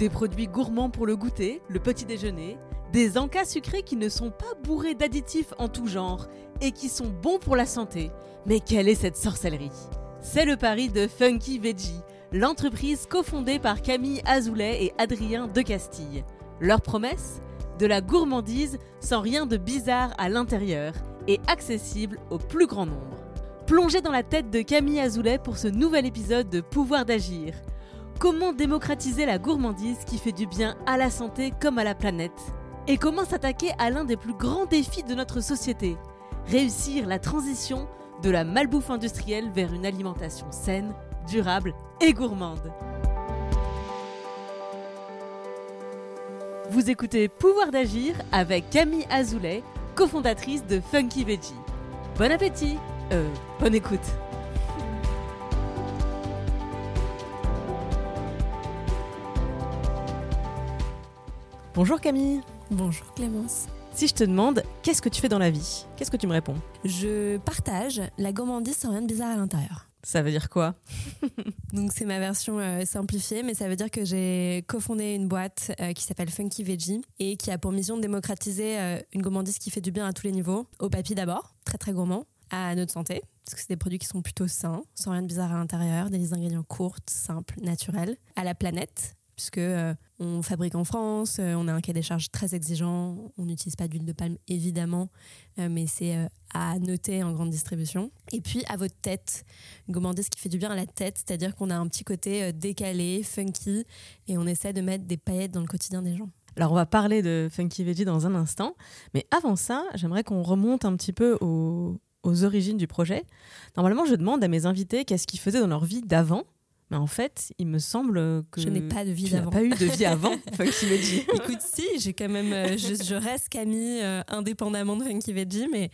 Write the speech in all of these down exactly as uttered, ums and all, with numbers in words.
Des produits gourmands pour le goûter, le petit déjeuner, des encas sucrés qui ne sont pas bourrés d'additifs en tout genre et qui sont bons pour la santé. Mais quelle est cette sorcellerie ? C'est le pari de Funky Veggie, l'entreprise cofondée par Camille Azoulay et Adrien de Castille. Leur promesse ? De la gourmandise sans rien de bizarre à l'intérieur et accessible au plus grand nombre. Plongez dans la tête de Camille Azoulay pour ce nouvel épisode de Pouvoir d'Agir. Comment démocratiser la gourmandise qui fait du bien à la santé comme à la planète ? Et comment s'attaquer à l'un des plus grands défis de notre société ? Réussir la transition de la malbouffe industrielle vers une alimentation saine, durable et gourmande. Vous écoutez Pouvoir d'Agir avec Camille Azoulay, cofondatrice de Funky Veggie. Bon appétit, euh, bonne écoute. Bonjour Camille. Bonjour Clémence. Si je te demande, qu'est-ce que tu fais dans la vie ? Qu'est-ce que tu me réponds ? Je partage la gourmandise sans rien de bizarre à l'intérieur. Ça veut dire quoi ? Donc c'est ma version euh, simplifiée, mais ça veut dire que j'ai cofondé une boîte euh, qui s'appelle Funky Veggie et qui a pour mission de démocratiser euh, une gourmandise qui fait du bien à tous les niveaux. Au papy d'abord, très très gourmand, à notre santé, parce que c'est des produits qui sont plutôt sains, sans rien de bizarre à l'intérieur, des ingrédients courts, simples, naturels, à la planète, puisque euh, on fabrique en France, euh, on a un cahier des charges très exigeant, on n'utilise pas d'huile de palme évidemment, euh, mais c'est euh, à noter en grande distribution. Et puis à votre tête, gourmandise qui fait du bien à la tête, c'est-à-dire qu'on a un petit côté euh, décalé, funky, et on essaie de mettre des paillettes dans le quotidien des gens. Alors on va parler de Funky Veggie dans un instant, mais avant ça, j'aimerais qu'on remonte un petit peu aux, aux origines du projet. Normalement, je demande à mes invités qu'est-ce qu'ils faisaient dans leur vie d'avant. Mais en fait, il me semble que... Je n'ai pas de vie tu d'avant. Tu n'as pas eu de vie avant, Funky Veggie. Écoute, si, j'ai quand même, euh, je, je reste Camille, euh, indépendamment de Funky Veggie, mais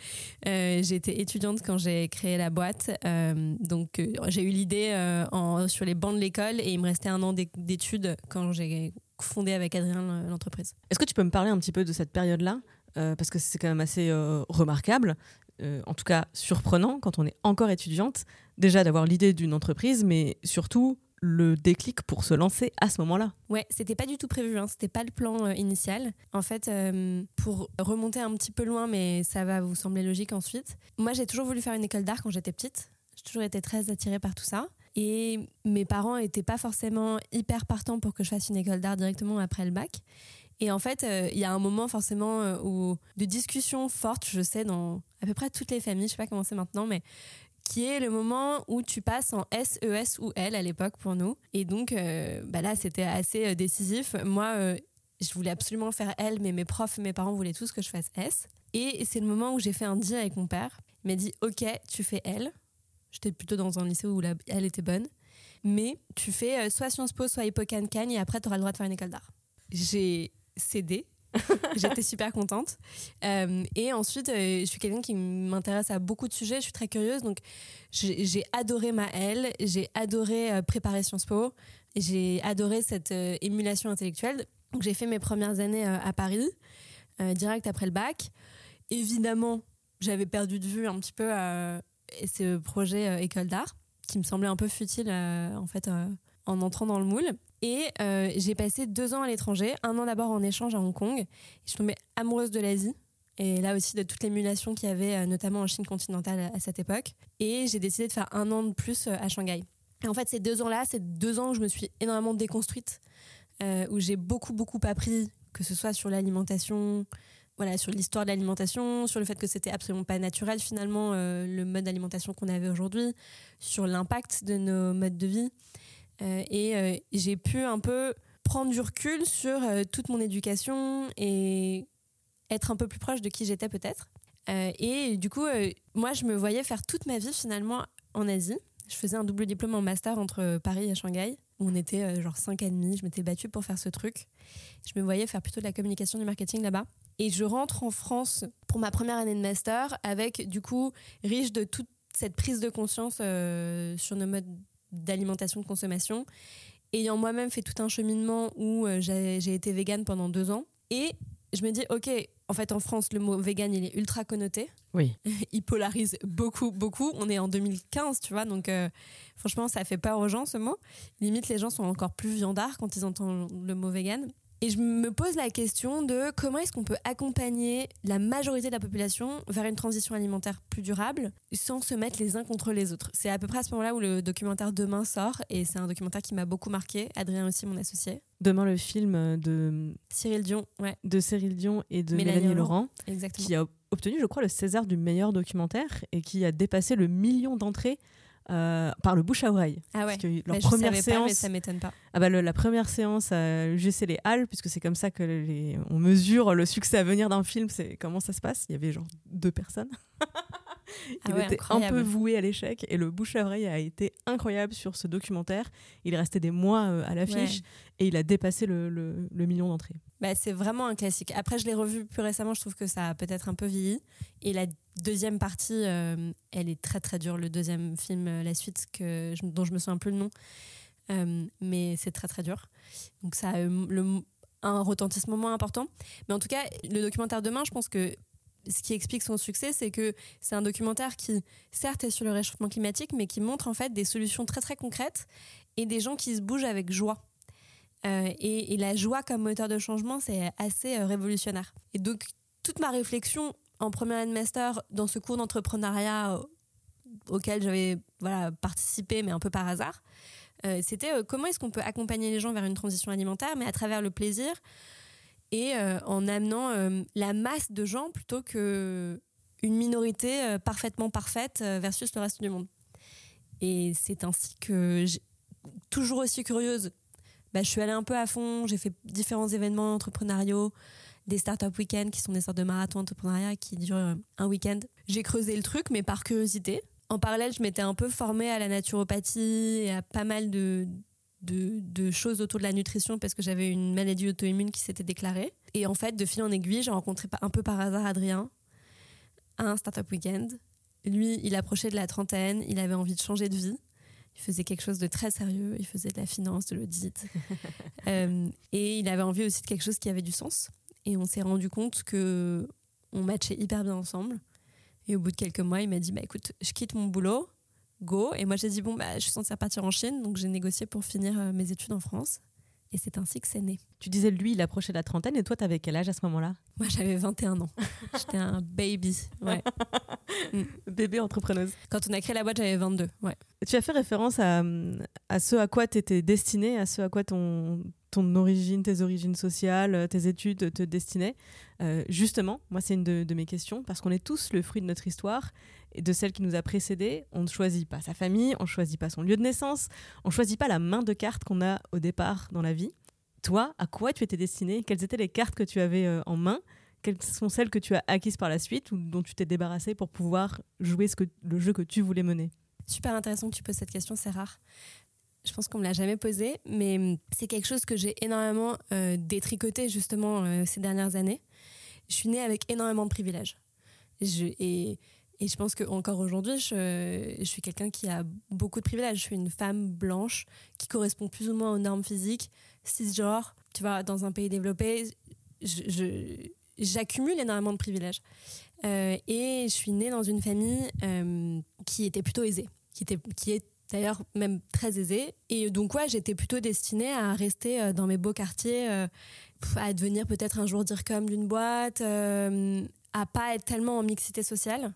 euh, j'ai été étudiante quand j'ai créé la boîte. Euh, donc, euh, j'ai eu l'idée euh, en, sur les bancs de l'école et il me restait un an d'études quand j'ai fondé avec Adrien l'entreprise. Est-ce que tu peux me parler un petit peu de cette période-là ? euh, Parce que c'est quand même assez euh, remarquable. Euh, en tout cas surprenant quand on est encore étudiante, déjà d'avoir l'idée d'une entreprise, mais surtout le déclic pour se lancer à ce moment-là. Ouais, c'était pas du tout prévu, hein, c'était pas le plan euh, initial. En fait, euh, pour remonter un petit peu loin, mais ça va vous sembler logique ensuite, moi j'ai toujours voulu faire une école d'art quand j'étais petite, j'ai toujours été très attirée par tout ça. Et mes parents n'étaient pas forcément hyper partants pour que je fasse une école d'art directement après le bac. Et en fait, il euh, y a un moment forcément euh, où, de discussion forte, je sais, dans à peu près toutes les familles, je sais pas comment c'est maintenant, mais qui est le moment où tu passes en S, E S ou L à l'époque pour nous. Et donc, euh, bah là, c'était assez euh, décisif. Moi, euh, je voulais absolument faire L, mais mes profs, mes parents voulaient tous que je fasse S. Et c'est le moment où j'ai fait un deal avec mon père. Il m'a dit, OK, tu fais L. J'étais plutôt dans un lycée où la L était bonne. Mais tu fais euh, soit Sciences Po, soit Hippocagne-Cagne, et après, tu auras le droit de faire une école d'art. J'ai... cédé, j'étais super contente euh, et ensuite euh, je suis quelqu'un qui m'intéresse à beaucoup de sujets, je suis très curieuse, donc j'ai, j'ai adoré ma L, j'ai adoré euh, préparer Sciences Po, j'ai adoré cette euh, émulation intellectuelle. Donc j'ai fait mes premières années euh, à Paris euh, direct après le bac. Évidemment j'avais perdu de vue un petit peu euh, ce projet euh, école d'art qui me semblait un peu futile euh, en fait euh, en entrant dans le moule. Et euh, j'ai passé deux ans à l'étranger, un an d'abord en échange à Hong Kong. Je suis tombée amoureuse de l'Asie, et là aussi de toute l'émulation qu'il y avait, notamment en Chine continentale à cette époque. Et j'ai décidé de faire un an de plus à Shanghai. Et en fait, ces deux ans-là, c'est deux ans où je me suis énormément déconstruite, euh, où j'ai beaucoup, beaucoup appris, que ce soit sur l'alimentation, voilà, sur l'histoire de l'alimentation, sur le fait que c'était absolument pas naturel finalement, euh, le mode d'alimentation qu'on avait aujourd'hui, sur l'impact de nos modes de vie. Euh, et euh, j'ai pu un peu prendre du recul sur euh, toute mon éducation et être un peu plus proche de qui j'étais peut-être. Euh, et du coup, euh, moi, je me voyais faire toute ma vie finalement en Asie. Je faisais un double diplôme en master entre Paris et Shanghai. On était euh, genre cinq et demi. Je m'étais battue pour faire ce truc. Je me voyais faire plutôt de la communication, du marketing là-bas. Et je rentre en France pour ma première année de master avec, du coup, riche de toute cette prise de conscience euh, sur nos modes d'alimentation, de consommation, ayant moi-même fait tout un cheminement où euh, j'ai, j'ai été végane pendant deux ans. Et je me dis, ok, en fait, en France, le mot vegan, il est ultra connoté. Oui. Il polarise beaucoup, beaucoup. On est en deux mille quinze, tu vois. Donc, euh, franchement, ça fait peur aux gens, ce mot. Limite, les gens sont encore plus viandards quand ils entendent le mot vegan. Et je me pose la question de comment est-ce qu'on peut accompagner la majorité de la population vers une transition alimentaire plus durable sans se mettre les uns contre les autres. C'est à peu près à ce moment-là où le documentaire Demain sort, et c'est un documentaire qui m'a beaucoup marquée. Adrien aussi, mon associé. Demain, le film de Cyril Dion, ouais. de Cyril Dion et de Mélanie, Mélanie Laurent, Laurent qui a obtenu, je crois, le César du meilleur documentaire et qui a dépassé le million d'entrées euh, par le bouche à oreille. Ah ouais. Parce que leur bah, première je savais séance, pas, mais ça m'étonne pas. Ah bah le, la première séance à U G C Les Halles, puisque c'est comme ça que les, on mesure le succès à venir d'un film. C'est comment ça se passe ? Il y avait genre deux personnes. Il ah ouais, était incroyable. Un peu voué à l'échec, et le bouche à oreille a été incroyable sur ce documentaire. Il est resté des mois à l'affiche, ouais. et il a dépassé le, le, le million d'entrées. Bah, c'est vraiment un classique. Après, je l'ai revu plus récemment, je trouve que ça a peut-être un peu vieilli. Et la deuxième partie, euh, elle est très très dure. Le deuxième film, euh, la suite, que je, dont je me souviens plus le nom, euh, mais c'est très très dur. Donc ça a euh, le, un retentissement moins important. Mais en tout cas, le documentaire Demain, je pense que ce qui explique son succès, c'est que c'est un documentaire qui, certes, est sur le réchauffement climatique, mais qui montre en fait des solutions très très concrètes et des gens qui se bougent avec joie. Euh, et, et la joie comme moteur de changement, c'est assez euh, révolutionnaire. Et donc, toute ma réflexion en première année de master, dans ce cours d'entrepreneuriat auquel j'avais voilà, participé, mais un peu par hasard, euh, c'était euh, comment est-ce qu'on peut accompagner les gens vers une transition alimentaire, mais à travers le plaisir, et euh, en amenant euh, la masse de gens plutôt qu'une minorité euh, parfaitement parfaite euh, versus le reste du monde. Et c'est ainsi que, j'ai, toujours aussi curieuse, bah, je suis allée un peu à fond, j'ai fait différents événements entrepreneuriaux, des startup week-ends qui sont des sortes de marathons entrepreneuriat qui durent euh, un week-end. J'ai creusé le truc, mais par curiosité. En parallèle, je m'étais un peu formée à la naturopathie et à pas mal de... De, de choses autour de la nutrition parce que j'avais une maladie auto-immune qui s'était déclarée. Et en fait, de fil en aiguille, j'ai rencontré un peu par hasard Adrien à un startup weekend. Lui, il approchait de la trentaine, il avait envie de changer de vie. Il faisait quelque chose de très sérieux, il faisait de la finance, de l'audit. euh, et il avait envie aussi de quelque chose qui avait du sens. Et on s'est rendu compte qu'on matchait hyper bien ensemble. Et au bout de quelques mois, il m'a dit bah, « écoute, je quitte mon boulot, go ». Et moi j'ai dit bon bah je suis censée repartir en Chine, donc j'ai négocié pour finir euh, mes études en France, et c'est ainsi que c'est né. Tu disais lui il approchait de la trentaine, et toi t'avais quel âge à ce moment-là ? Moi j'avais vingt et un ans. J'étais un baby, ouais. mm. Bébé entrepreneuse. Quand on a créé la boîte j'avais vingt-deux, ouais. Tu as fait référence à, à ce à quoi t'étais destinée, à ce à quoi ton, ton origine, tes origines sociales, tes études te destinaient. Euh, justement, moi c'est une de, de mes questions, parce qu'on est tous le fruit de notre histoire, de celle qui nous a précédés. On ne choisit pas sa famille, on ne choisit pas son lieu de naissance, on ne choisit pas la main de cartes qu'on a au départ dans la vie. Toi, à quoi tu étais destinée ? Quelles étaient les cartes que tu avais euh, en main ? Quelles sont celles que tu as acquises par la suite ou dont tu t'es débarrassée pour pouvoir jouer ce que, le jeu que tu voulais mener ? Super intéressant que tu poses cette question, c'est rare. Je pense qu'on ne me l'a jamais posée, mais c'est quelque chose que j'ai énormément euh, détricoté justement euh, ces dernières années. Je suis née avec énormément de privilèges. Je, et... Et je pense qu'encore aujourd'hui, je, je suis quelqu'un qui a beaucoup de privilèges. Je suis une femme blanche qui correspond plus ou moins aux normes physiques, cisgenre. Tu vois, dans un pays développé, je, je, j'accumule énormément de privilèges. Euh, et je suis née dans une famille euh, qui était plutôt aisée, qui, était, qui est d'ailleurs même très aisée. Et donc, ouais, j'étais plutôt destinée à rester dans mes beaux quartiers, euh, à devenir peut-être un jour DIRCOM d'une boîte, euh, à pas être tellement en mixité sociale.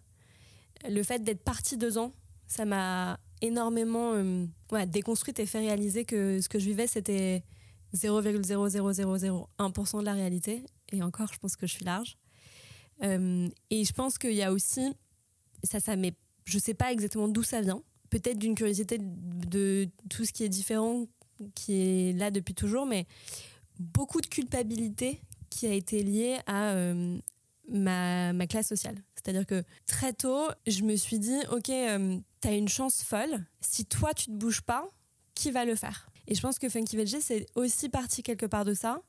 Le fait d'être partie deux ans, ça m'a énormément euh, ouais, déconstruite et fait réaliser que ce que je vivais, c'était zéro virgule zéro zéro zéro zéro un pour cent de la réalité. Et encore, je pense que je suis large. Euh, et je pense qu'il y a aussi, ça, ça m'est, je ne sais pas exactement d'où ça vient, peut-être d'une curiosité de, de tout ce qui est différent, qui est là depuis toujours, mais beaucoup de culpabilité qui a été liée à... Euh, Ma, ma classe sociale. C'est-à-dire que très tôt, je me suis dit « Ok, euh, t'as une chance folle. Si toi, tu te bouges pas, qui va le faire ?» Et je pense que Funky Veggie, c'est aussi parti quelque part de ça,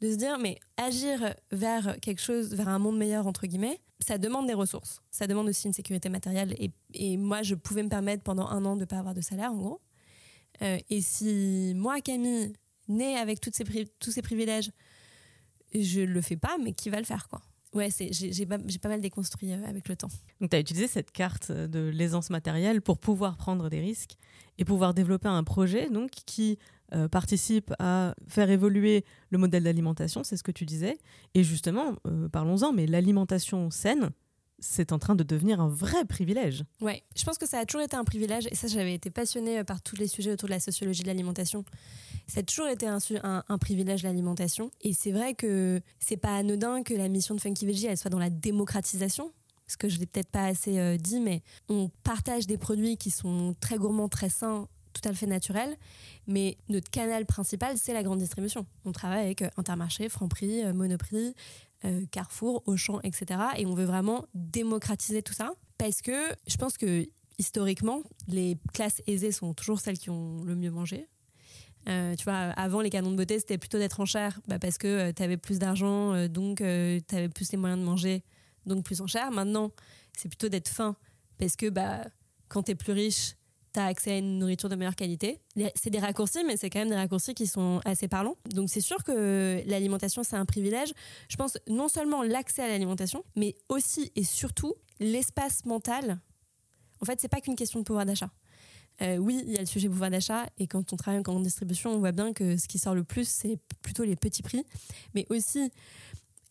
de se dire « Mais agir vers quelque chose, vers un monde meilleur, entre guillemets, ça demande des ressources. Ça demande aussi une sécurité matérielle. Et, » Et moi, je pouvais me permettre pendant un an de ne pas avoir de salaire, en gros. Euh, et si moi, Camille, née avec toutes ces, tous ces privilèges, je le fais pas, mais qui va le faire, quoi ? Ouais, c'est, j'ai, j'ai, pas, j'ai pas mal déconstruit avec le temps. Donc, tu as utilisé cette carte de l'aisance matérielle pour pouvoir prendre des risques et pouvoir développer un projet donc, qui euh, participe à faire évoluer le modèle d'alimentation, c'est ce que tu disais. Et justement, euh, parlons-en, mais l'alimentation saine, c'est en train de devenir un vrai privilège. Ouais, je pense que ça a toujours été un privilège. Et ça, j'avais été passionnée par tous les sujets autour de la sociologie de l'alimentation. Ça a toujours été un, un, un privilège, l'alimentation. Et c'est vrai que c'est pas anodin que la mission de Funky Veggie, elle soit dans la démocratisation. Parce que je l'ai peut-être pas assez euh, dit, mais on partage des produits qui sont très gourmands, très sains, tout à fait naturels. Mais notre canal principal, c'est la grande distribution. On travaille avec euh, Intermarché, Franprix, euh, Monoprix, Euh, Carrefour, Auchan, et cetera. Et on veut vraiment démocratiser tout ça parce que je pense que historiquement, les classes aisées sont toujours celles qui ont le mieux mangé. Euh, tu vois, avant les canons de beauté, c'était plutôt d'être en chair bah parce que euh, tu avais plus d'argent, euh, donc euh, tu avais plus les moyens de manger, donc plus en chair. Maintenant, c'est plutôt d'être faim parce que bah, quand tu es plus riche, tu as accès à une nourriture de meilleure qualité. C'est des raccourcis, mais c'est quand même des raccourcis qui sont assez parlants. Donc c'est sûr que l'alimentation, c'est un privilège. Je pense non seulement l'accès à l'alimentation, mais aussi et surtout l'espace mental. En fait, c'est pas qu'une question de pouvoir d'achat. Euh, oui, il y a le sujet pouvoir d'achat, et quand on travaille en grande distribution, on voit bien que ce qui sort le plus, c'est plutôt les petits prix, mais aussi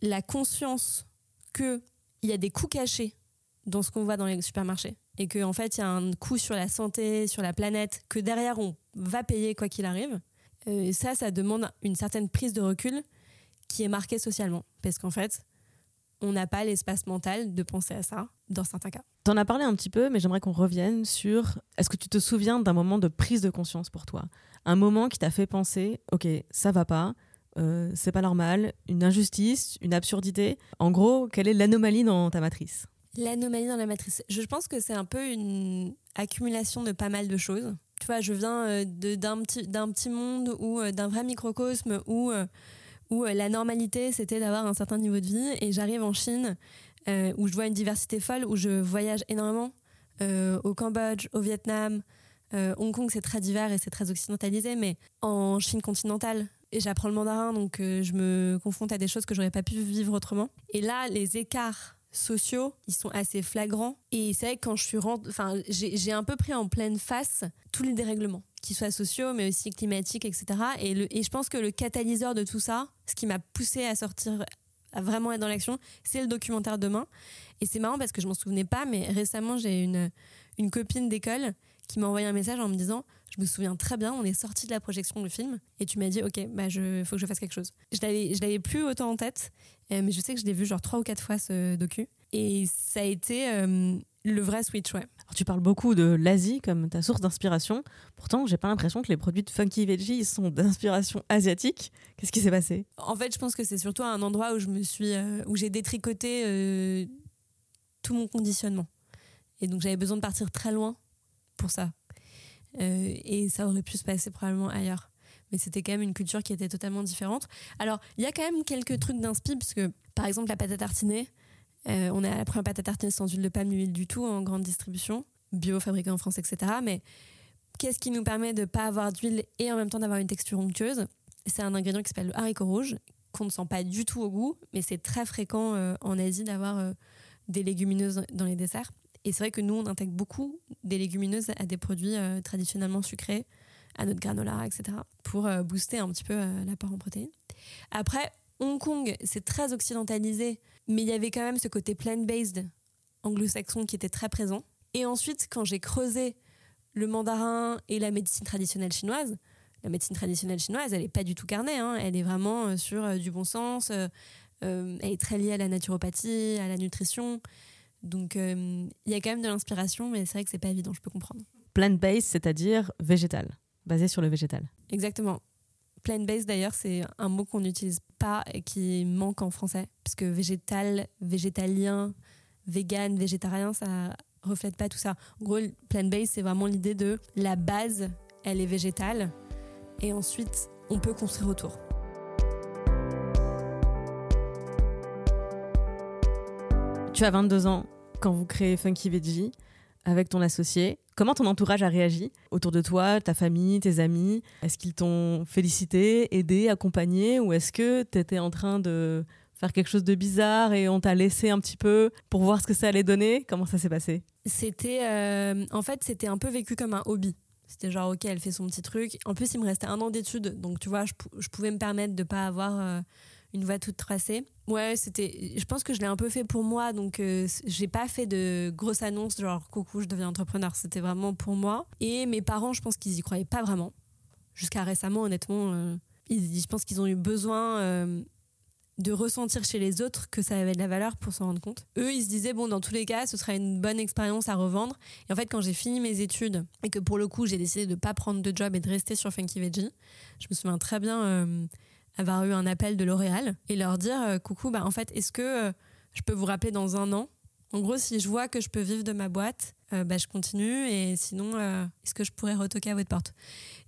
la conscience qu'il y a des coûts cachés dans ce qu'on voit dans les supermarchés. Et qu'en fait, il y a un coût sur la santé, sur la planète, que derrière, on va payer quoi qu'il arrive. Et ça, ça demande une certaine prise de recul qui est marquée socialement. Parce qu'en fait, on n'a pas l'espace mental de penser à ça, dans certains cas. Tu en as parlé un petit peu, mais j'aimerais qu'on revienne sur... Est-ce que tu te souviens d'un moment de prise de conscience pour toi ? Un moment qui t'a fait penser, ok, ça va pas, euh, c'est pas normal, une injustice, une absurdité. En gros, quelle est l'anomalie dans ta matrice ? L'anomalie dans la matrice. Je pense que c'est un peu une accumulation de pas mal de choses. Tu vois, je viens de, d'un, petit, d'un petit monde ou d'un vrai microcosme où, où la normalité, c'était d'avoir un certain niveau de vie. Et j'arrive en Chine, euh, où je vois une diversité folle, où je voyage énormément euh, au Cambodge, au Vietnam. Euh, Hong Kong, c'est très divers et c'est très occidentalisé, mais en Chine continentale. Et j'apprends le mandarin, donc euh, je me confronte à des choses que j'aurais pas pu vivre autrement. Et là, les écarts sociaux, ils sont assez flagrants. Et c'est vrai que quand je suis rentrée, enfin, j'ai, j'ai un peu pris en pleine face tous les dérèglements, qu'ils soient sociaux, mais aussi climatiques, et cetera. Et, le, et je pense que le catalyseur de tout ça, ce qui m'a poussée à sortir, à vraiment être dans l'action, c'est le documentaire Demain. Et c'est marrant parce que je m'en souvenais pas, mais récemment, j'ai une, une copine d'école qui m'a envoyé un message en me disant « Je me souviens très bien, on est sorti de la projection du film et tu m'as dit « Ok, bah je, faut que je fasse quelque chose ». Je l'avais, je l'avais plus autant en tête, euh, mais je sais que je l'ai vu genre trois ou quatre fois ce docu. Et ça a été euh, le vrai switch, ouais. Alors, tu parles beaucoup de l'Asie comme ta source d'inspiration. Pourtant, j'ai pas l'impression que les produits de Funky Veggie sont d'inspiration asiatique. Qu'est-ce qui s'est passé ? En fait, je pense que c'est surtout un endroit où, je me suis, euh, où j'ai détricoté euh, tout mon conditionnement. Et donc, j'avais besoin de partir très loin pour ça euh, et ça aurait pu se passer probablement ailleurs, mais c'était quand même une culture qui était totalement différente. Alors il y a quand même quelques trucs d'inspi, parce que par exemple la pâte à tartiner, euh, on a la première pâte à tartiner sans huile de palme, huile du tout en grande distribution, bio, fabriquée en France, etc. Mais qu'est-ce qui nous permet de pas avoir d'huile et en même temps d'avoir une texture onctueuse ? C'est un ingrédient qui s'appelle le haricot rouge, qu'on ne sent pas du tout au goût, mais c'est très fréquent euh, en Asie d'avoir euh, des légumineuses dans les desserts. Et c'est vrai que nous, on intègre beaucoup des légumineuses à des produits euh, traditionnellement sucrés, à notre granola, et cetera, pour euh, booster un petit peu euh, l'apport en protéines. Après, Hong Kong, c'est très occidentalisé, mais il y avait quand même ce côté plant-based anglo-saxon qui était très présent. Et ensuite, quand j'ai creusé le mandarin et la médecine traditionnelle chinoise, la médecine traditionnelle chinoise, elle n'est pas du tout carnée, hein, elle est vraiment sur euh, du bon sens, euh, euh, elle est très liée à la naturopathie, à la nutrition... Donc, il euh, y a quand même de l'inspiration, mais c'est vrai que c'est pas évident, je peux comprendre. Plant-based, c'est-à-dire végétal, basé sur le végétal. Exactement. Plant-based, d'ailleurs, c'est un mot qu'on n'utilise pas et qui manque en français, parce que végétal, végétalien, vegan, végétarien, ça reflète pas tout ça. En gros, plant-based, c'est vraiment l'idée de la base, elle est végétale, et ensuite, on peut construire autour. Tu as vingt-deux ans quand vous créez Funky Veggie avec ton associé. Comment ton entourage a réagi autour de toi, ta famille, tes amis ? Est-ce qu'ils t'ont félicité, aidé, accompagné ? Ou est-ce que tu étais en train de faire quelque chose de bizarre et on t'a laissé un petit peu pour voir ce que ça allait donner? Comment ça s'est passé? C'était, euh, en fait, c'était un peu vécu comme un hobby. C'était genre, ok, elle fait son petit truc. En plus, il me restait un an d'études, donc tu vois, je, je pouvais me permettre de ne pas avoir euh, une voie toute tracée. Ouais, c'était, je pense que je l'ai un peu fait pour moi, donc euh, j'ai pas fait de grosses annonces, genre, coucou, je deviens entrepreneur. C'était vraiment pour moi. Et mes parents, je pense qu'ils y croyaient pas vraiment. Jusqu'à récemment, honnêtement, euh, ils, je pense qu'ils ont eu besoin... Euh, de ressentir chez les autres que ça avait de la valeur pour s'en rendre compte. Eux, ils se disaient, bon, dans tous les cas, ce sera une bonne expérience à revendre. Et en fait, quand j'ai fini mes études et que pour le coup, j'ai décidé de ne pas prendre de job et de rester sur Funky Veggie, je me souviens très bien euh, avoir eu un appel de L'Oréal et leur dire, euh, coucou, bah, en fait, est-ce que euh, je peux vous rappeler dans un an? En gros, si je vois que je peux vivre de ma boîte, euh, bah, je continue. Et sinon, euh, est-ce que je pourrais retoquer à votre porte?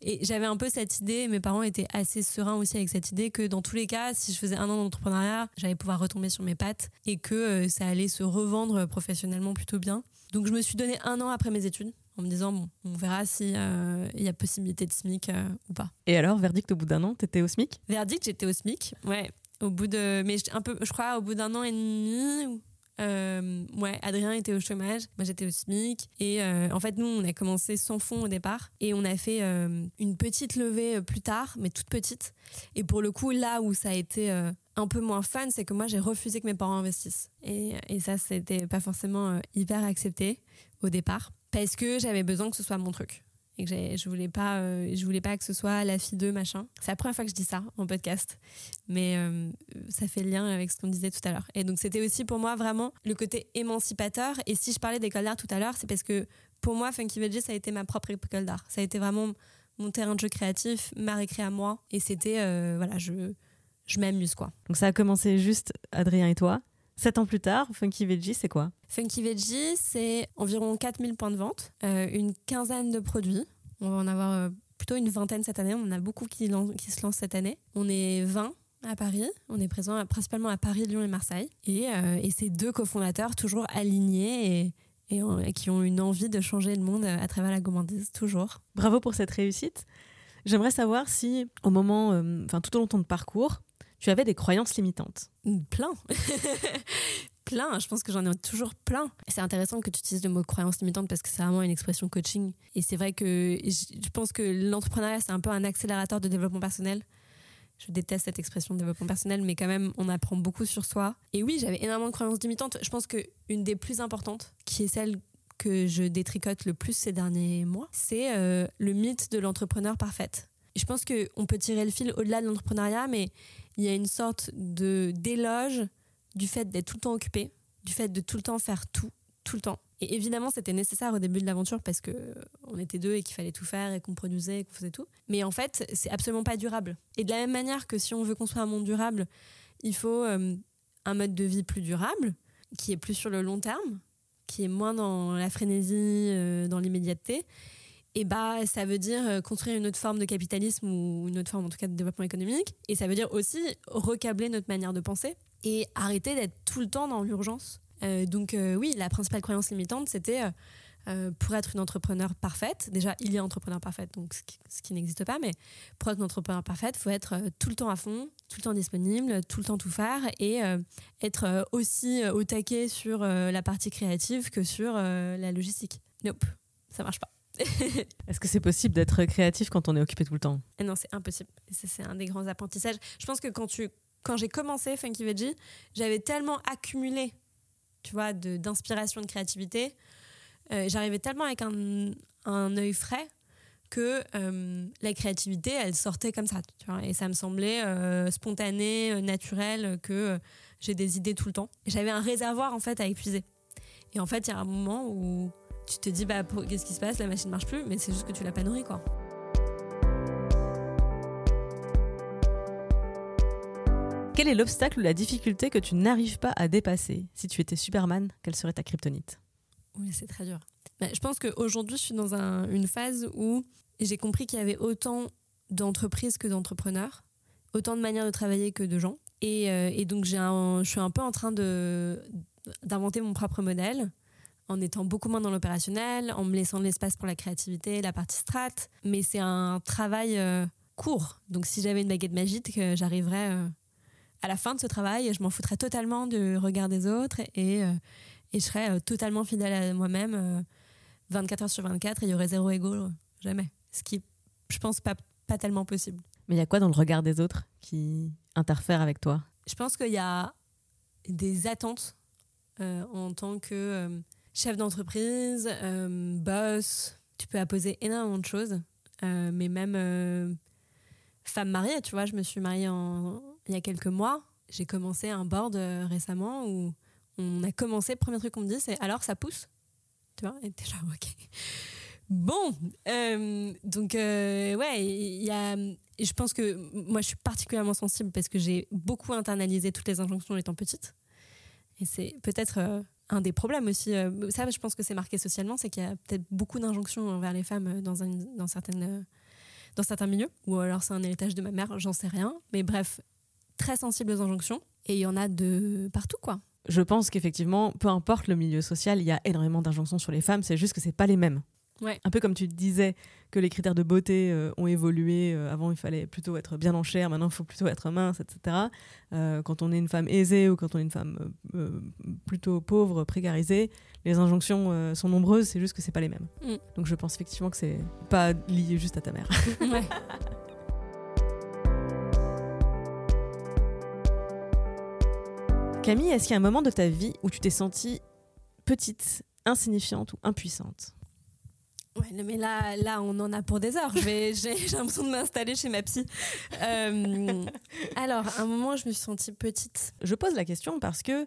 Et j'avais un peu cette idée, mes parents étaient assez sereins aussi avec cette idée que dans tous les cas, si je faisais un an d'entrepreneuriat, j'allais pouvoir retomber sur mes pattes et que euh, ça allait se revendre professionnellement plutôt bien. Donc je me suis donné un an après mes études en me disant, bon, on verra s'il euh, y a possibilité de SMIC euh, ou pas. Et alors, verdict, au bout d'un an, t'étais au SMIC? Verdict, j'étais au SMIC, ouais. Au bout de, mais un peu, je crois au bout d'un an et demi... Euh, ouais, Adrien était au chômage, moi j'étais au SMIC et euh, en fait nous on a commencé sans fonds au départ et on a fait euh, une petite levée plus tard, mais toute petite, et pour le coup là où ça a été euh, un peu moins fun, c'est que moi j'ai refusé que mes parents investissent et, et ça c'était pas forcément euh, hyper accepté au départ parce que j'avais besoin que ce soit mon truc et que j'ai, je, voulais pas, euh, je voulais pas que ce soit la fille de machin. C'est la première fois que je dis ça en podcast, mais euh, ça fait lien avec ce qu'on disait tout à l'heure. Et donc c'était aussi pour moi vraiment le côté émancipateur, et si je parlais d'école d'art tout à l'heure, c'est parce que pour moi Funky Veggie ça a été ma propre école d'art, ça a été vraiment mon terrain de jeu créatif, ma récré à moi, et c'était, euh, voilà, je, je m'amuse quoi. Donc ça a commencé juste Adrien et toi. Sept ans plus tard, Funky Veggie, c'est quoi? Funky Veggie, c'est environ quatre mille points de vente, euh, une quinzaine de produits. On va en avoir euh, plutôt une vingtaine cette année. On a beaucoup qui, lan- qui se lancent cette année. On est vingt à Paris. On est présent à, principalement à Paris, Lyon et Marseille. Et, euh, et ces deux cofondateurs toujours alignés et, et, en, et qui ont une envie de changer le monde à travers la gourmandise, toujours. Bravo pour cette réussite. J'aimerais savoir si, au moment, euh, enfin, tout au long de ton parcours, tu avais des croyances limitantes? Plein. Plein, je pense que j'en ai toujours plein. C'est intéressant que tu utilises le mot croyances limitantes parce que c'est vraiment une expression coaching. Et c'est vrai que je pense que l'entrepreneuriat, c'est un peu un accélérateur de développement personnel. Je déteste cette expression de développement personnel, mais quand même, on apprend beaucoup sur soi. Et oui, j'avais énormément de croyances limitantes. Je pense qu'une des plus importantes, qui est celle que je détricote le plus ces derniers mois, c'est euh, le mythe de l'entrepreneur parfaite. Je pense qu'on peut tirer le fil au-delà de l'entrepreneuriat, mais il y a une sorte de, d'éloge du fait d'être tout le temps occupé, du fait de tout le temps faire tout, tout le temps. Et évidemment, c'était nécessaire au début de l'aventure parce qu'on était deux et qu'il fallait tout faire et qu'on produisait et qu'on faisait tout. Mais en fait, c'est absolument pas durable. Et de la même manière que si on veut construire un monde durable, il faut euh, un mode de vie plus durable, qui est plus sur le long terme, qui est moins dans la frénésie, euh, dans l'immédiateté. Et bah, ça veut dire construire une autre forme de capitalisme ou une autre forme, en tout cas, de développement économique. Et ça veut dire aussi recabler notre manière de penser et arrêter d'être tout le temps dans l'urgence. Euh, donc euh, oui, la principale croyance limitante, c'était euh, pour être une entrepreneur parfaite. Déjà, il y a entrepreneur parfaite, donc ce qui, ce qui n'existe pas. Mais pour être une entrepreneur parfaite, il faut être euh, tout le temps à fond, tout le temps disponible, tout le temps tout faire et euh, être euh, aussi euh, au taquet sur euh, la partie créative que sur euh, la logistique. Nope, ça marche pas. Est-ce que c'est possible d'être créatif quand on est occupé tout le temps? Et non, c'est impossible. C'est, c'est un des grands apprentissages. Je pense que quand, tu, quand j'ai commencé Funky Veggie, j'avais tellement accumulé, tu vois, de, d'inspiration, de créativité. Euh, j'arrivais tellement avec un, un œil frais que euh, la créativité, elle sortait comme ça. Tu vois, et ça me semblait euh, spontané, euh, naturel, que euh, j'ai des idées tout le temps. Et j'avais un réservoir, en fait, à épuiser. Et en fait, il y a un moment où tu te dis, bah, pour, qu'est-ce qui se passe? La machine ne marche plus, mais c'est juste que tu l'as pas nourrie, quoi. Quel est l'obstacle ou la difficulté que tu n'arrives pas à dépasser? Si tu étais Superman, quelle serait ta kryptonite? Oui, c'est très dur. Bah, je pense qu'aujourd'hui, je suis dans un, une phase où j'ai compris qu'il y avait autant d'entreprises que d'entrepreneurs, autant de manières de travailler que de gens. Et, euh, et donc, j'ai un, je suis un peu en train de, d'inventer mon propre modèle, en étant beaucoup moins dans l'opérationnel, en me laissant de l'espace pour la créativité, la partie strat. Mais c'est un travail euh, court. Donc si j'avais une baguette magique, euh, j'arriverais euh, à la fin de ce travail, je m'en foutrais totalement du regard des autres et, euh, et je serais totalement fidèle à moi-même euh, vingt-quatre heures sur vingt-quatre, et il y aurait zéro égo, euh, jamais. Ce qui, je pense, pas, pas tellement possible. Mais il y a quoi dans le regard des autres qui interfère avec toi ? Je pense qu'il y a des attentes euh, en tant que euh, chef d'entreprise, euh, boss. Tu peux apposer énormément de choses, euh, mais même euh, femme mariée, tu vois, je me suis mariée en, il y a quelques mois. J'ai commencé un board euh, récemment où on a commencé, le premier truc qu'on me dit, c'est « alors, ça pousse ?» Tu vois, et t'es genre « ok ». Bon, euh, donc euh, ouais, il y a, je pense que moi je suis particulièrement sensible parce que j'ai beaucoup internalisé toutes les injonctions étant petite, et c'est peut-être euh, un des problèmes aussi. Euh, ça, je pense que c'est marqué socialement, c'est qu'il y a peut-être beaucoup d'injonctions envers les femmes dans un, dans certaines, dans certains milieux, ou alors c'est un héritage de ma mère, j'en sais rien. Mais bref, très sensible aux injonctions, et il y en a de partout, quoi. Je pense qu'effectivement, peu importe le milieu social, il y a énormément d'injonctions sur les femmes. C'est juste que c'est pas les mêmes. Ouais. Un peu comme tu disais que les critères de beauté euh, ont évolué, euh, avant il fallait plutôt être bien en chair, maintenant il faut plutôt être mince, et cetera. Euh, quand on est une femme aisée ou quand on est une femme euh, plutôt pauvre, précarisée, les injonctions euh, sont nombreuses, c'est juste que c'est pas les mêmes. Mm. Donc je pense effectivement que c'est pas lié juste à ta mère. Ouais. Camille, est-ce qu'il y a un moment de ta vie où tu t'es sentie petite, insignifiante ou impuissante ? Ouais, mais là, là, on en a pour des heures. Je vais, j'ai, j'ai l'impression de m'installer chez ma psy. Euh, alors, à un moment, je me suis sentie petite. Je pose la question parce que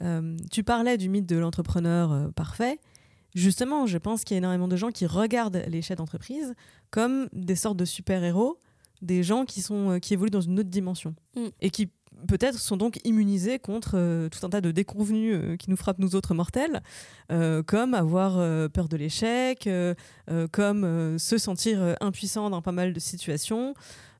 euh, tu parlais du mythe de l'entrepreneur euh, parfait. Justement, je pense qu'il y a énormément de gens qui regardent les chefs d'entreprise comme des sortes de super-héros, des gens qui, sont, euh, qui évoluent dans une autre dimension mm. et qui peut-être sont donc immunisés contre euh, tout un tas de déconvenues euh, qui nous frappent nous autres mortels, euh, comme avoir euh, peur de l'échec, euh, euh, comme euh, se sentir euh, impuissant dans pas mal de situations.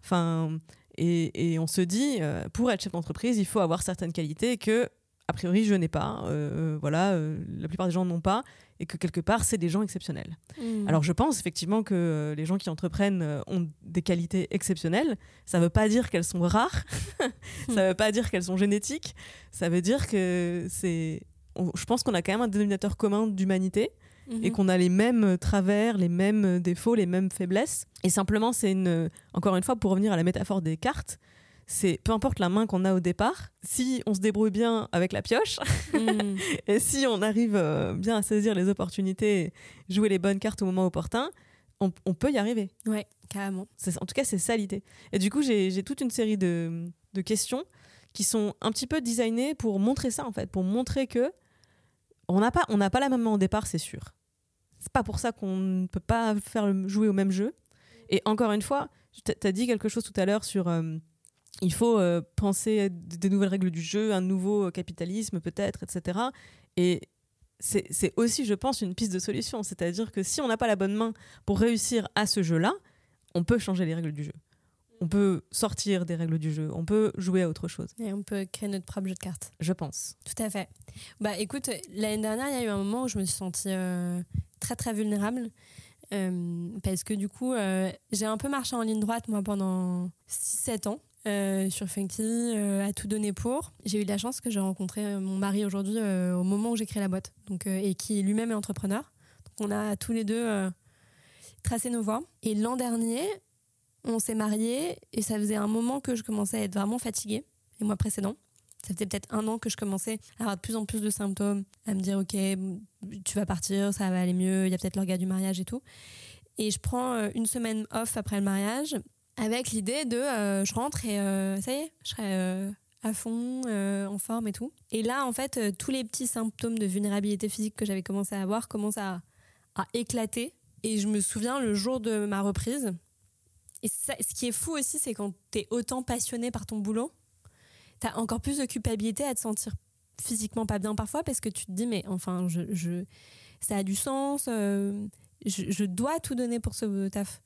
Enfin, et, et on se dit, euh, pour être chef d'entreprise, il faut avoir certaines qualités que, a priori, je n'ai pas. Euh, euh, voilà, euh, la plupart des gens n'ont pas, et que quelque part, c'est des gens exceptionnels. Mmh. Alors, je pense effectivement que euh, les gens qui entreprennent euh, ont des qualités exceptionnelles. Ça ne veut pas dire qu'elles sont rares. Ça ne veut pas dire qu'elles sont génétiques. Ça veut dire que c'est. On, je pense qu'on a quand même un dénominateur commun d'humanité, mmh. et qu'on a les mêmes travers, les mêmes défauts, les mêmes faiblesses. Et simplement, c'est une. Encore une fois, pour revenir à la métaphore des cartes. C'est peu importe la main qu'on a au départ, si on se débrouille bien avec la pioche, mmh. et si on arrive euh, bien à saisir les opportunités, jouer les bonnes cartes au moment opportun, on, on peut y arriver. Ouais, carrément. C'est, en tout cas, c'est ça l'idée. Et du coup, j'ai, j'ai toute une série de, de questions qui sont un petit peu designées pour montrer ça, en fait, pour montrer que on n'a pas, on n'a pas la même main au départ, c'est sûr. C'est pas pour ça qu'on ne peut pas faire jouer au même jeu. Et encore une fois, tu as dit quelque chose tout à l'heure sur euh, il faut euh, penser à des nouvelles règles du jeu, un nouveau capitalisme peut-être, et cetera. Et c'est, c'est aussi, je pense, une piste de solution. C'est-à-dire que si on n'a pas la bonne main pour réussir à ce jeu-là, on peut changer les règles du jeu. On peut sortir des règles du jeu. On peut jouer à autre chose. Et on peut créer notre propre jeu de cartes. Je pense. Tout à fait. Bah, écoute, l'année dernière, il y a eu un moment où je me suis sentie euh, très, très vulnérable. Euh, parce que du coup, euh, j'ai un peu marché en ligne droite, moi, pendant six sept ans. Euh, sur Funky, euh, à tout donner pour. J'ai eu de la chance que j'ai rencontré mon mari aujourd'hui euh, au moment où j'ai créé la boîte, donc, euh, et qui lui-même est entrepreneur. Donc on a tous les deux euh, tracé nos voies. Et l'an dernier, on s'est mariés et ça faisait un moment que je commençais à être vraiment fatiguée, les mois précédents. Ça faisait peut-être un an que je commençais à avoir de plus en plus de symptômes, à me dire ok, tu vas partir, ça va aller mieux, il y a peut-être l'orgasme du mariage et tout. Et je prends euh, une semaine off après le mariage, avec l'idée de euh, je rentre et euh, ça y est, je serai euh, à fond, euh, en forme et tout. Et là, en fait, euh, tous les petits symptômes de vulnérabilité physique que j'avais commencé à avoir commencent à, à éclater. Et je me souviens le jour de ma reprise. Et ça, ce qui est fou aussi, c'est quand t'es autant passionné par ton boulot, t'as encore plus de culpabilité à te sentir physiquement pas bien parfois parce que tu te dis, mais enfin, je, je, ça a du sens, euh, je, je dois tout donner pour ce taf.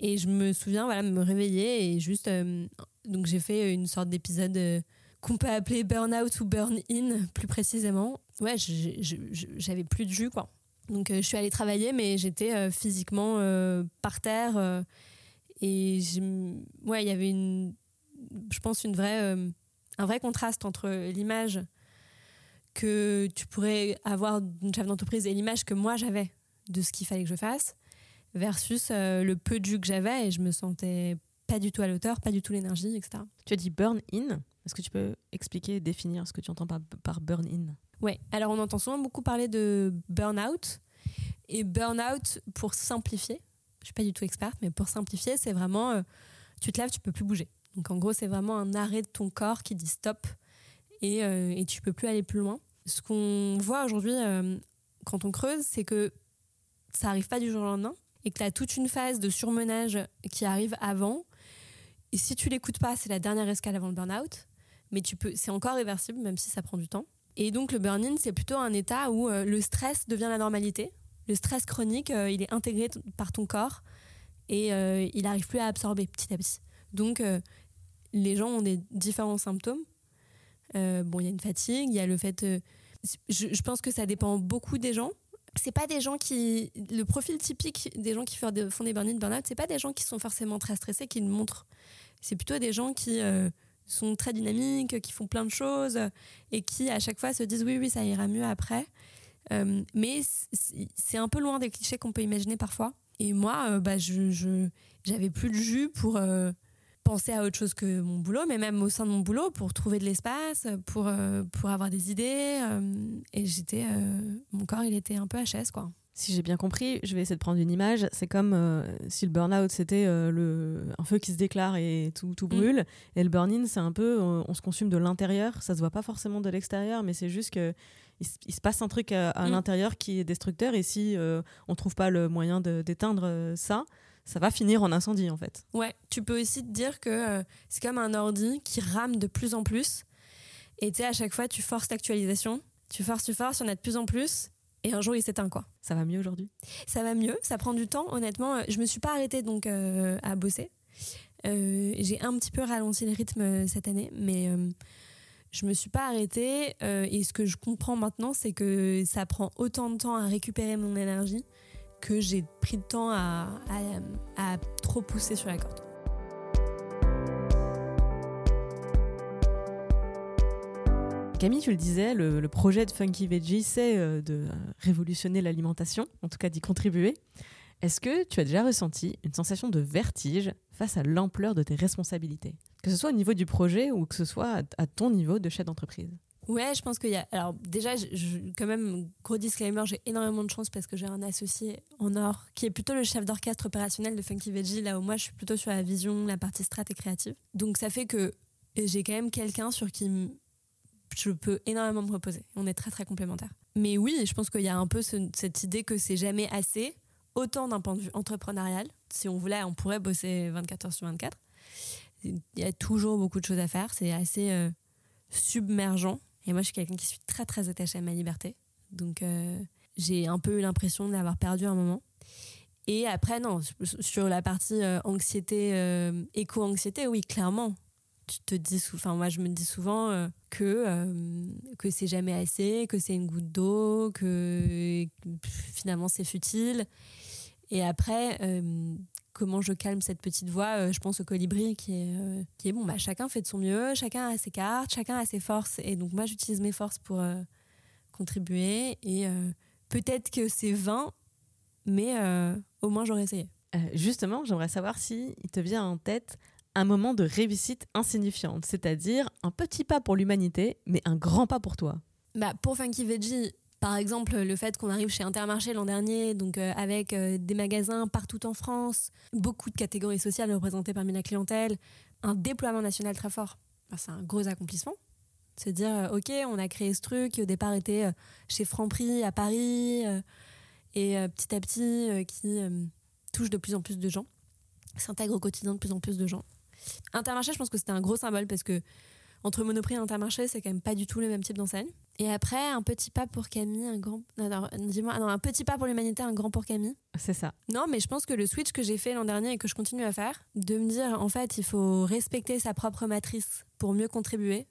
Et je me souviens, voilà, me réveiller et juste... Euh, donc j'ai fait une sorte d'épisode euh, qu'on peut appeler burn-out ou burn-in, plus précisément. Ouais, je, je, je, j'avais plus de jus, quoi. Donc euh, je suis allée travailler, mais j'étais euh, physiquement euh, par terre. Euh, et je, ouais, il y avait, une, je pense, une vraie euh, un vrai contraste entre l'image que tu pourrais avoir d'une chef d'entreprise et l'image que moi j'avais de ce qu'il fallait que je fasse versus euh, le peu de jus que j'avais, et je me sentais pas du tout à l'auteur, pas du tout l'énergie, et cetera. Tu as dit burn-in. Est-ce que tu peux expliquer, définir ce que tu entends par, par burn-in ? Oui, alors on entend souvent beaucoup parler de burn-out. Et burn-out, pour simplifier, je ne suis pas du tout experte, mais pour simplifier, c'est vraiment euh, tu te laves, tu ne peux plus bouger. Donc en gros, c'est vraiment un arrêt de ton corps qui dit stop et, euh, et tu ne peux plus aller plus loin. Ce qu'on voit aujourd'hui euh, quand on creuse, c'est que ça n'arrive pas du jour au lendemain et que tu as toute une phase de surmenage qui arrive avant. Et si tu ne l'écoutes pas, c'est la dernière escale avant le burn-out. Mais tu peux, c'est encore réversible, même si ça prend du temps. Et donc le burn-in, c'est plutôt un état où euh, le stress devient la normalité. Le stress chronique, euh, il est intégré t- par ton corps et euh, il n'arrive plus à absorber petit à petit. Donc, euh, les gens ont des différents symptômes. Euh, bon, il y a une fatigue, il y a le fait... Euh, je, je pense que ça dépend beaucoup des gens. C'est pas des gens qui... Le profil typique des gens qui font des, font des burn-in, burn-out, c'est pas des gens qui sont forcément très stressés, qui le montrent. C'est plutôt des gens qui euh, sont très dynamiques, qui font plein de choses et qui, à chaque fois, se disent « oui, oui, ça ira mieux après ». Euh, mais c'est un peu loin des clichés qu'on peut imaginer parfois. Et moi, euh, bah, je, je, j'avais plus de jus pour euh, penser à autre chose que mon boulot, mais même au sein de mon boulot, pour trouver de l'espace, pour, euh, pour avoir des idées. Euh, et j'étais, euh, mon corps, il était un peu H S, quoi. Si j'ai bien compris, je vais essayer de prendre une image. C'est comme euh, si le burn-out, c'était euh, le, un feu qui se déclare et tout, tout brûle. Mmh. Et le burn-in, c'est un peu, on, on se consume de l'intérieur. Ça se voit pas forcément de l'extérieur, mais c'est juste que il, il se passe un truc à, à mmh. l'intérieur qui est destructeur. Et si euh, on trouve pas le moyen de, d'éteindre ça, ça va finir en incendie, en fait. Ouais, tu peux aussi te dire que euh, c'est comme un ordi qui rame de plus en plus. Et tu sais, à chaque fois, tu forces l'actualisation. Tu forces, tu forces, il y en a de plus en plus. Et un jour, il s'éteint, quoi. Ça va mieux aujourd'hui ? Ça va mieux, ça prend du temps. Honnêtement, je me suis pas arrêtée donc, euh, à bosser. Euh, j'ai un petit peu ralenti le rythme cette année, mais euh, je me suis pas arrêtée. Euh, et ce que je comprends maintenant, c'est que ça prend autant de temps à récupérer mon énergie que j'ai pris de temps à, à, à trop pousser sur la corde. Camille, tu le disais, le, le projet de Funky Veggie, c'est euh, de révolutionner l'alimentation, en tout cas d'y contribuer. Est-ce que tu as déjà ressenti une sensation de vertige face à l'ampleur de tes responsabilités ? Que ce soit au niveau du projet ou que ce soit à, à ton niveau de chef d'entreprise ? Ouais, je pense qu'il y a... Alors déjà, je, je, quand même, gros disclaimer, j'ai énormément de chance parce que j'ai un associé en or qui est plutôt le chef d'orchestre opérationnel de Funky Veggie, là où moi, je suis plutôt sur la vision, la partie strat et créative. Donc ça fait que j'ai quand même quelqu'un sur qui... M- je peux énormément me reposer. On est très, très complémentaires. Mais oui, je pense qu'il y a un peu ce, cette idée que c'est jamais assez, autant d'un point de vue entrepreneurial. Si on voulait, on pourrait bosser vingt-quatre heures sur vingt-quatre. Il y a toujours beaucoup de choses à faire. C'est assez euh, submergent. Et moi, je suis quelqu'un qui suis très, très attachée à ma liberté. Donc, euh, j'ai un peu eu l'impression de l'avoir perdue à un moment. Et après, non, sur la partie euh, anxiété, euh, éco-anxiété, oui, clairement. Tu te dis, enfin moi je me dis souvent euh, que euh, que c'est jamais assez, que c'est une goutte d'eau, que pff, finalement c'est futile. Et après, euh, comment je calme cette petite voix ? euh, Je pense au colibri qui est euh, qui est bon. Bah chacun fait de son mieux, chacun a ses cartes, chacun a ses forces. Et donc moi j'utilise mes forces pour euh, contribuer. Et euh, peut-être que c'est vain, mais euh, au moins j'aurais essayé. Euh, justement, j'aimerais savoir si il te vient en tête un moment de réussite insignifiante, c'est-à-dire un petit pas pour l'humanité, mais un grand pas pour toi. Bah, pour Funky Veggie, par exemple, le fait qu'on arrive chez Intermarché l'an dernier, donc euh, avec euh, des magasins partout en France, beaucoup de catégories sociales représentées parmi la clientèle, un déploiement national très fort. Bah, c'est un gros accomplissement. Se dire, euh, ok, on a créé ce truc qui au départ était euh, chez Franprix à Paris, euh, et euh, petit à petit euh, qui euh, touche de plus en plus de gens, s'intègre au quotidien de plus en plus de gens. Intermarché, je pense que c'était un gros symbole parce que entre Monoprix et Intermarché, c'est quand même pas du tout le même type d'enseigne. Et après, un petit pas pour Camille, un grand... Non, non, dis-moi, non, un petit pas pour l'humanité, un grand pour Camille. C'est ça. Non, mais je pense que le switch que j'ai fait l'an dernier et que je continue à faire, de me dire, en fait, il faut respecter sa propre matrice pour mieux contribuer.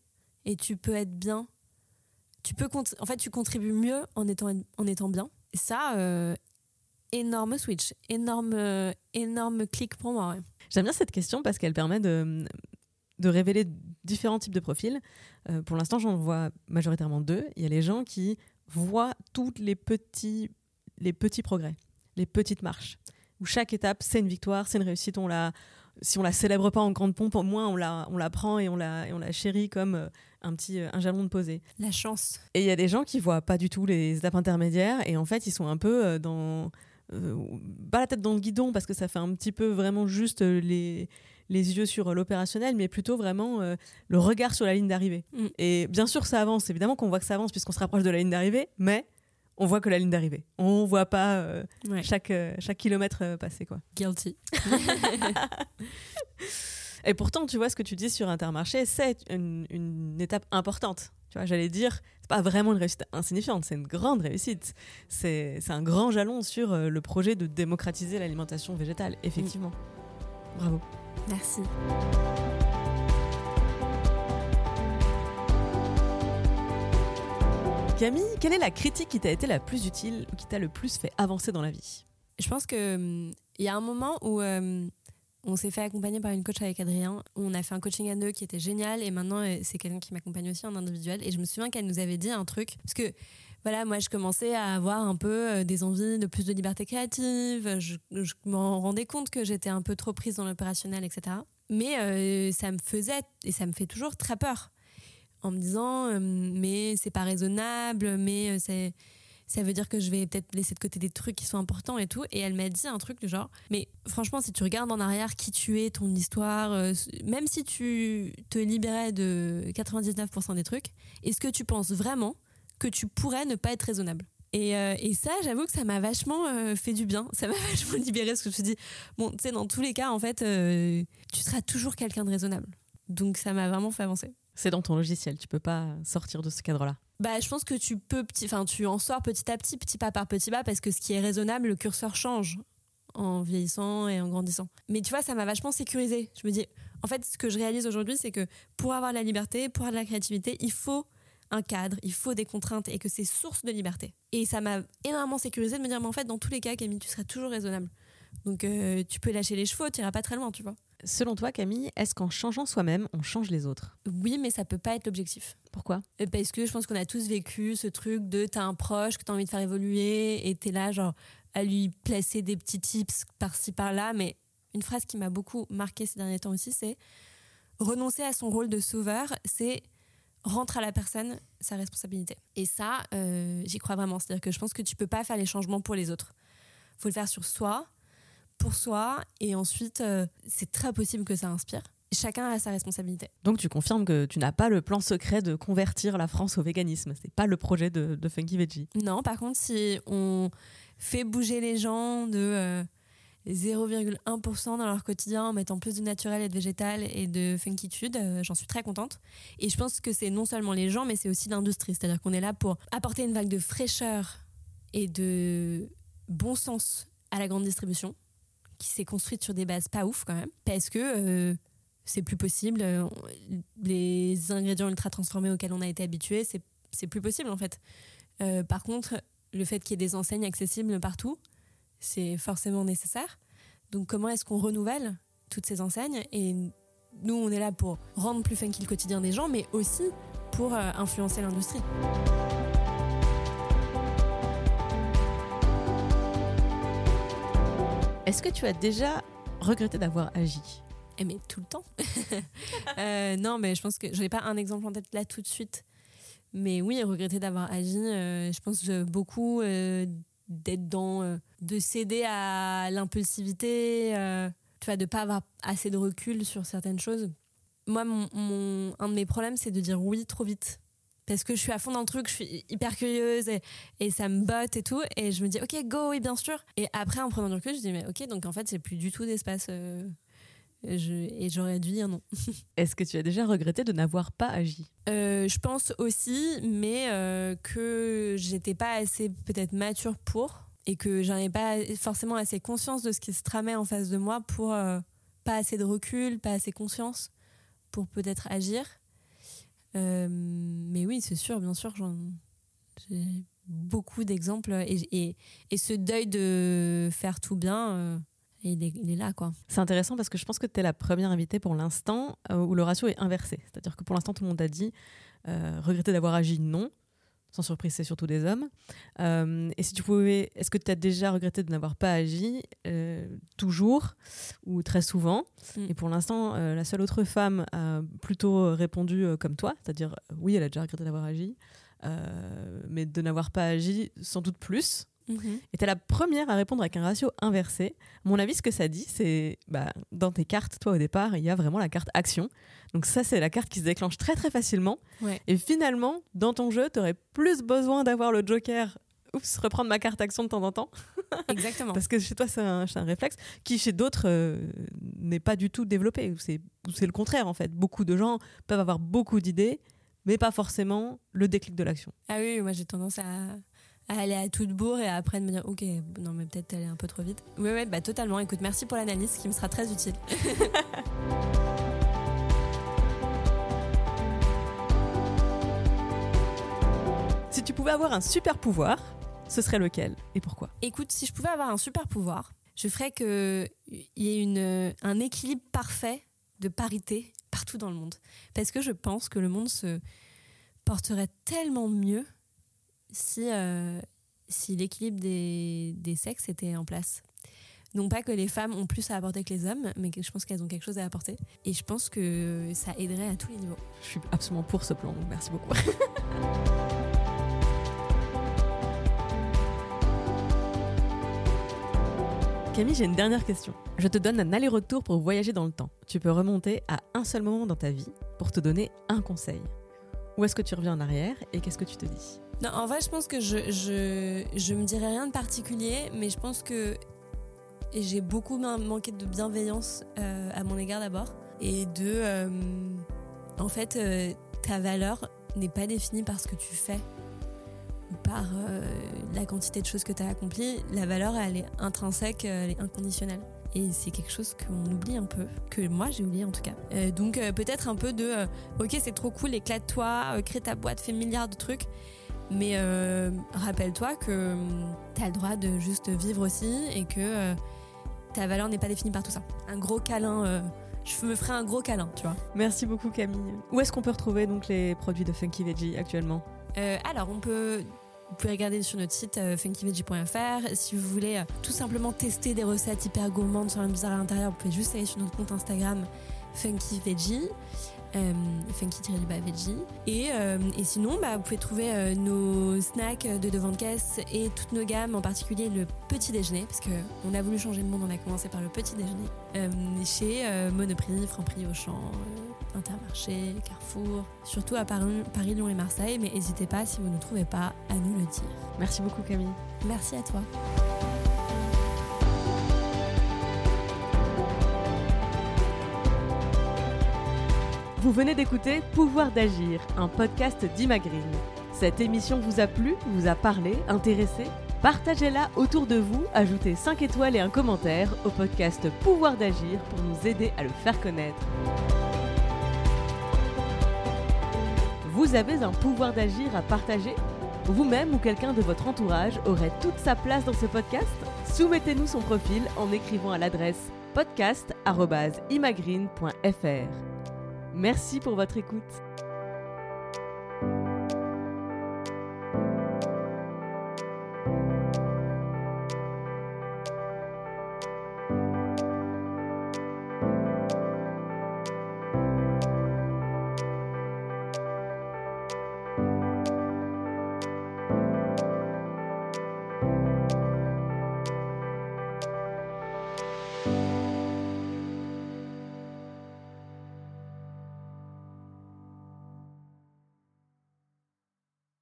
Et tu peux être bien. Tu peux... Cont- en fait, tu contribues mieux en étant, en étant bien. Et ça... Euh... Énorme switch, énorme, énorme clic pour moi. Ouais. J'aime bien cette question parce qu'elle permet de, de révéler différents types de profils. Euh, pour l'instant, j'en vois majoritairement deux. Il y a les gens qui voient tous les petits, les petits progrès, les petites marches, où chaque étape, c'est une victoire, c'est une réussite. On la, si on ne la célèbre pas en grande pompe, au moins on la, on la prend et on la, et on la chérit comme euh, un petit euh, un jalon de posé. La chance. Et il y a des gens qui ne voient pas du tout les étapes intermédiaires et en fait, ils sont un peu euh, dans... Euh, pas la tête dans le guidon parce que ça fait un petit peu vraiment juste les, les yeux sur l'opérationnel, mais plutôt vraiment euh, le regard sur la ligne d'arrivée. Mmh. Et bien sûr, ça avance. Évidemment qu'on voit que ça avance puisqu'on se rapproche de la ligne d'arrivée, mais on voit que la ligne d'arrivée. On voit pas euh, ouais. chaque, euh, chaque kilomètre euh, passé, quoi. Guilty. Et pourtant, tu vois, ce que tu dis sur Intermarché, c'est une, une étape importante. Tu vois, j'allais dire, c'est pas vraiment une réussite insignifiante, c'est une grande réussite. C'est, c'est un grand jalon sur le projet de démocratiser l'alimentation végétale, effectivement. Oui. Bravo. Merci. Camille, quelle est la critique qui t'a été la plus utile ou qui t'a le plus fait avancer dans la vie ? Je pense que hum, y a un moment où... Euh... On s'est fait accompagner par une coach avec Adrien. On a fait un coaching à deux qui était génial. Et maintenant, c'est quelqu'un qui m'accompagne aussi en individuel. Et je me souviens qu'elle nous avait dit un truc. Parce que, voilà, moi, je commençais à avoir un peu des envies de plus de liberté créative. Je, je m'en rendais compte que j'étais un peu trop prise dans l'opérationnel, et cetera. Mais euh, ça me faisait, et ça me fait toujours très peur. En me disant, euh, mais c'est pas raisonnable, mais c'est... ça veut dire que je vais peut-être laisser de côté des trucs qui sont importants et tout. Et elle m'a dit un truc du genre, mais franchement, si tu regardes en arrière qui tu es, ton histoire, euh, même si tu te libérais de quatre-vingt-dix-neuf pour cent des trucs, est-ce que tu penses vraiment que tu pourrais ne pas être raisonnable ? Et, euh, et ça, j'avoue que ça m'a vachement euh, fait du bien. Ça m'a vachement libérée parce que je me suis dit, bon, tu sais, dans tous les cas, en fait, euh, tu seras toujours quelqu'un de raisonnable. Donc ça m'a vraiment fait avancer. C'est dans ton logiciel, tu peux pas sortir de ce cadre-là. Bah, je pense que tu peux, petit, enfin, tu en sors petit à petit, petit pas par petit pas, parce que ce qui est raisonnable, le curseur change en vieillissant et en grandissant. Mais tu vois, ça m'a vachement sécurisée. Je me dis, en fait, ce que je réalise aujourd'hui, c'est que pour avoir de la liberté, pour avoir de la créativité, il faut un cadre, il faut des contraintes, et que c'est source de liberté. Et ça m'a énormément sécurisée de me dire, mais en fait, dans tous les cas, Camille, tu seras toujours raisonnable. Donc, euh, tu peux lâcher les chevaux, tu n'iras pas très loin, tu vois. Selon toi, Camille, est-ce qu'en changeant soi-même, on change les autres ? Oui, mais ça peut pas être l'objectif. Pourquoi ? Parce que je pense qu'on a tous vécu ce truc de t'as un proche que t'as envie de faire évoluer et t'es là genre à lui placer des petits tips par-ci par-là. Mais une phrase qui m'a beaucoup marquée ces derniers temps aussi, c'est renoncer à son rôle de sauveur, c'est rendre à la personne sa responsabilité. Et ça, euh, j'y crois vraiment. C'est-à-dire que je pense que tu peux pas faire les changements pour les autres. Faut le faire sur soi. Pour soi, et ensuite euh, c'est très possible que ça inspire. Chacun a sa responsabilité. Donc tu confirmes que tu n'as pas le plan secret de convertir la France au véganisme, c'est pas le projet de, de Funky Veggie. Non, par contre, si on fait bouger les gens de euh, zéro virgule un pour cent dans leur quotidien en mettant plus de naturel et de végétal et de funkitude, euh, j'en suis très contente. Et je pense que c'est non seulement les gens, mais c'est aussi l'industrie, c'est-à-dire qu'on est là pour apporter une vague de fraîcheur et de bon sens à la grande distribution, qui s'est construite sur des bases pas ouf quand même, parce que euh, c'est plus possible, euh, les ingrédients ultra transformés auxquels on a été habitué, c'est, c'est plus possible en fait. Euh, par contre, le fait qu'il y ait des enseignes accessibles partout, c'est forcément nécessaire. Donc comment est-ce qu'on renouvelle toutes ces enseignes ? Et nous, on est là pour rendre plus funky le quotidien des gens, mais aussi pour euh, influencer l'industrie. Est-ce que tu as déjà regretté d'avoir agi ? Eh mais tout le temps. euh, non, mais je pense que je n'ai pas un exemple en tête là tout de suite. Mais oui, regretter d'avoir agi, euh, je pense beaucoup euh, d'être dans... Euh, de céder à l'impulsivité, euh, tu vois, de ne pas avoir assez de recul sur certaines choses. Moi, mon, mon, un de mes problèmes, c'est de dire oui trop vite. Parce que je suis à fond dans le truc, je suis hyper curieuse et, et ça me botte et tout. Et je me dis, ok, go, oui, bien sûr. Et après, en prenant du recul, je dis, mais ok, donc en fait, j'ai plus du tout d'espace. Euh, je, et j'aurais dû dire non. Est-ce que tu as déjà regretté de n'avoir pas agi ? euh, Je pense aussi, mais euh, que j'étais pas assez peut-être mature pour. Et que j'en ai pas forcément assez conscience de ce qui se tramait en face de moi pour euh, pas assez de recul, pas assez conscience pour peut-être agir. Euh, mais oui, c'est sûr, bien sûr, j'en... j'ai beaucoup d'exemples et, et, et ce deuil de faire tout bien euh, Et il est, il est là, quoi. C'est intéressant parce que je pense que tu es la première invitée pour l'instant où le ratio est inversé. C'est-à-dire que pour l'instant, tout le monde a dit euh, regretter d'avoir agi, non. Sans surprise, c'est surtout des hommes. Euh, et si tu pouvais, est-ce que tu as déjà regretté de n'avoir pas agi euh, toujours ou très souvent ? Mm. Et pour l'instant, euh, la seule autre femme a plutôt répondu euh, comme toi, c'est-à-dire oui, elle a déjà regretté d'avoir agi, euh, mais de n'avoir pas agi sans doute plus. Mm-hmm. Et tu es la première à répondre avec un ratio inversé. À mon avis, ce que ça dit, c'est bah, dans tes cartes, toi au départ, il y a vraiment la carte action. Donc ça, c'est la carte qui se déclenche très très facilement. Ouais. Et finalement, dans ton jeu, tu aurais plus besoin d'avoir le joker. Oups, reprendre ma carte action de temps en temps. Exactement. Parce que chez toi, c'est un, c'est un réflexe qui, chez d'autres, euh, n'est pas du tout développé. C'est, c'est le contraire, en fait. Beaucoup de gens peuvent avoir beaucoup d'idées, mais pas forcément le déclic de l'action. Ah oui, moi j'ai tendance à... à aller à toute bourre et après de me dire ok, non mais peut-être aller un peu trop vite. Oui, ouais, bah totalement. Écoute, merci pour l'analyse qui me sera très utile. Si tu pouvais avoir un super pouvoir, ce serait lequel et pourquoi ? Écoute, si je pouvais avoir un super pouvoir, je ferais qu'il y ait une, un équilibre parfait de parité partout dans le monde. Parce que je pense que le monde se porterait tellement mieux Si, euh, si l'équilibre des, des sexes était en place. Non pas que les femmes ont plus à apporter que les hommes, mais que je pense qu'elles ont quelque chose à apporter. Et je pense que ça aiderait à tous les niveaux. Je suis absolument pour ce plan, donc merci beaucoup. Camille, j'ai une dernière question. Je te donne un aller-retour pour voyager dans le temps. Tu peux remonter à un seul moment dans ta vie pour te donner un conseil. Où est-ce que tu reviens en arrière et qu'est-ce que tu te dis ? Non, en vrai, je pense que je, je, je me dirais rien de particulier, mais je pense que j'ai beaucoup manqué de bienveillance euh, à mon égard d'abord. Et de... Euh, en fait, euh, ta valeur n'est pas définie par ce que tu fais ou par euh, la quantité de choses que tu as accomplies. La valeur, elle est intrinsèque, elle est inconditionnelle. Et c'est quelque chose qu'on oublie un peu, que moi j'ai oublié en tout cas. Euh, donc euh, peut-être un peu de... Euh, ok, c'est trop cool, éclate-toi, euh, crée ta boîte, fais milliards de trucs... Mais euh, rappelle-toi que t'as le droit de juste vivre aussi et que euh, ta valeur n'est pas définie par tout ça. Un gros câlin, euh, je me ferai un gros câlin, tu vois. Merci beaucoup Camille. Où est-ce qu'on peut retrouver donc les produits de Funky Veggie actuellement ? euh, Alors on peut... Vous pouvez regarder sur notre site euh, funky veggie point f r. Si vous voulez euh, tout simplement tester des recettes hyper gourmandes sur un bizarre à l'intérieur, vous pouvez juste aller sur notre compte Instagram Funky Veggie. Euh, funky-veggie et, euh, et sinon bah, vous pouvez trouver euh, nos snacks de devant de caisse et toutes nos gammes, en particulier le petit déjeuner, parce qu'on a voulu changer le monde, on a commencé par le petit déjeuner euh, chez euh, Monoprix, Franprix, Auchan, euh, Intermarché, Carrefour, surtout à Paris, Paris, Lyon et Marseille, mais n'hésitez pas si vous ne trouvez pas à nous le dire. Merci beaucoup Camille. Merci à toi. Vous venez d'écouter Pouvoir d'Agir, un podcast d'Ima Green. Cette émission vous a plu, vous a parlé, intéressé ? Partagez-la autour de vous, ajoutez cinq étoiles et un commentaire au podcast Pouvoir d'Agir pour nous aider à le faire connaître. Vous avez un pouvoir d'agir à partager ? Vous-même ou quelqu'un de votre entourage aurait toute sa place dans ce podcast ? Soumettez-nous son profil en écrivant à l'adresse podcast arobase imagreen point f r. Merci pour votre écoute.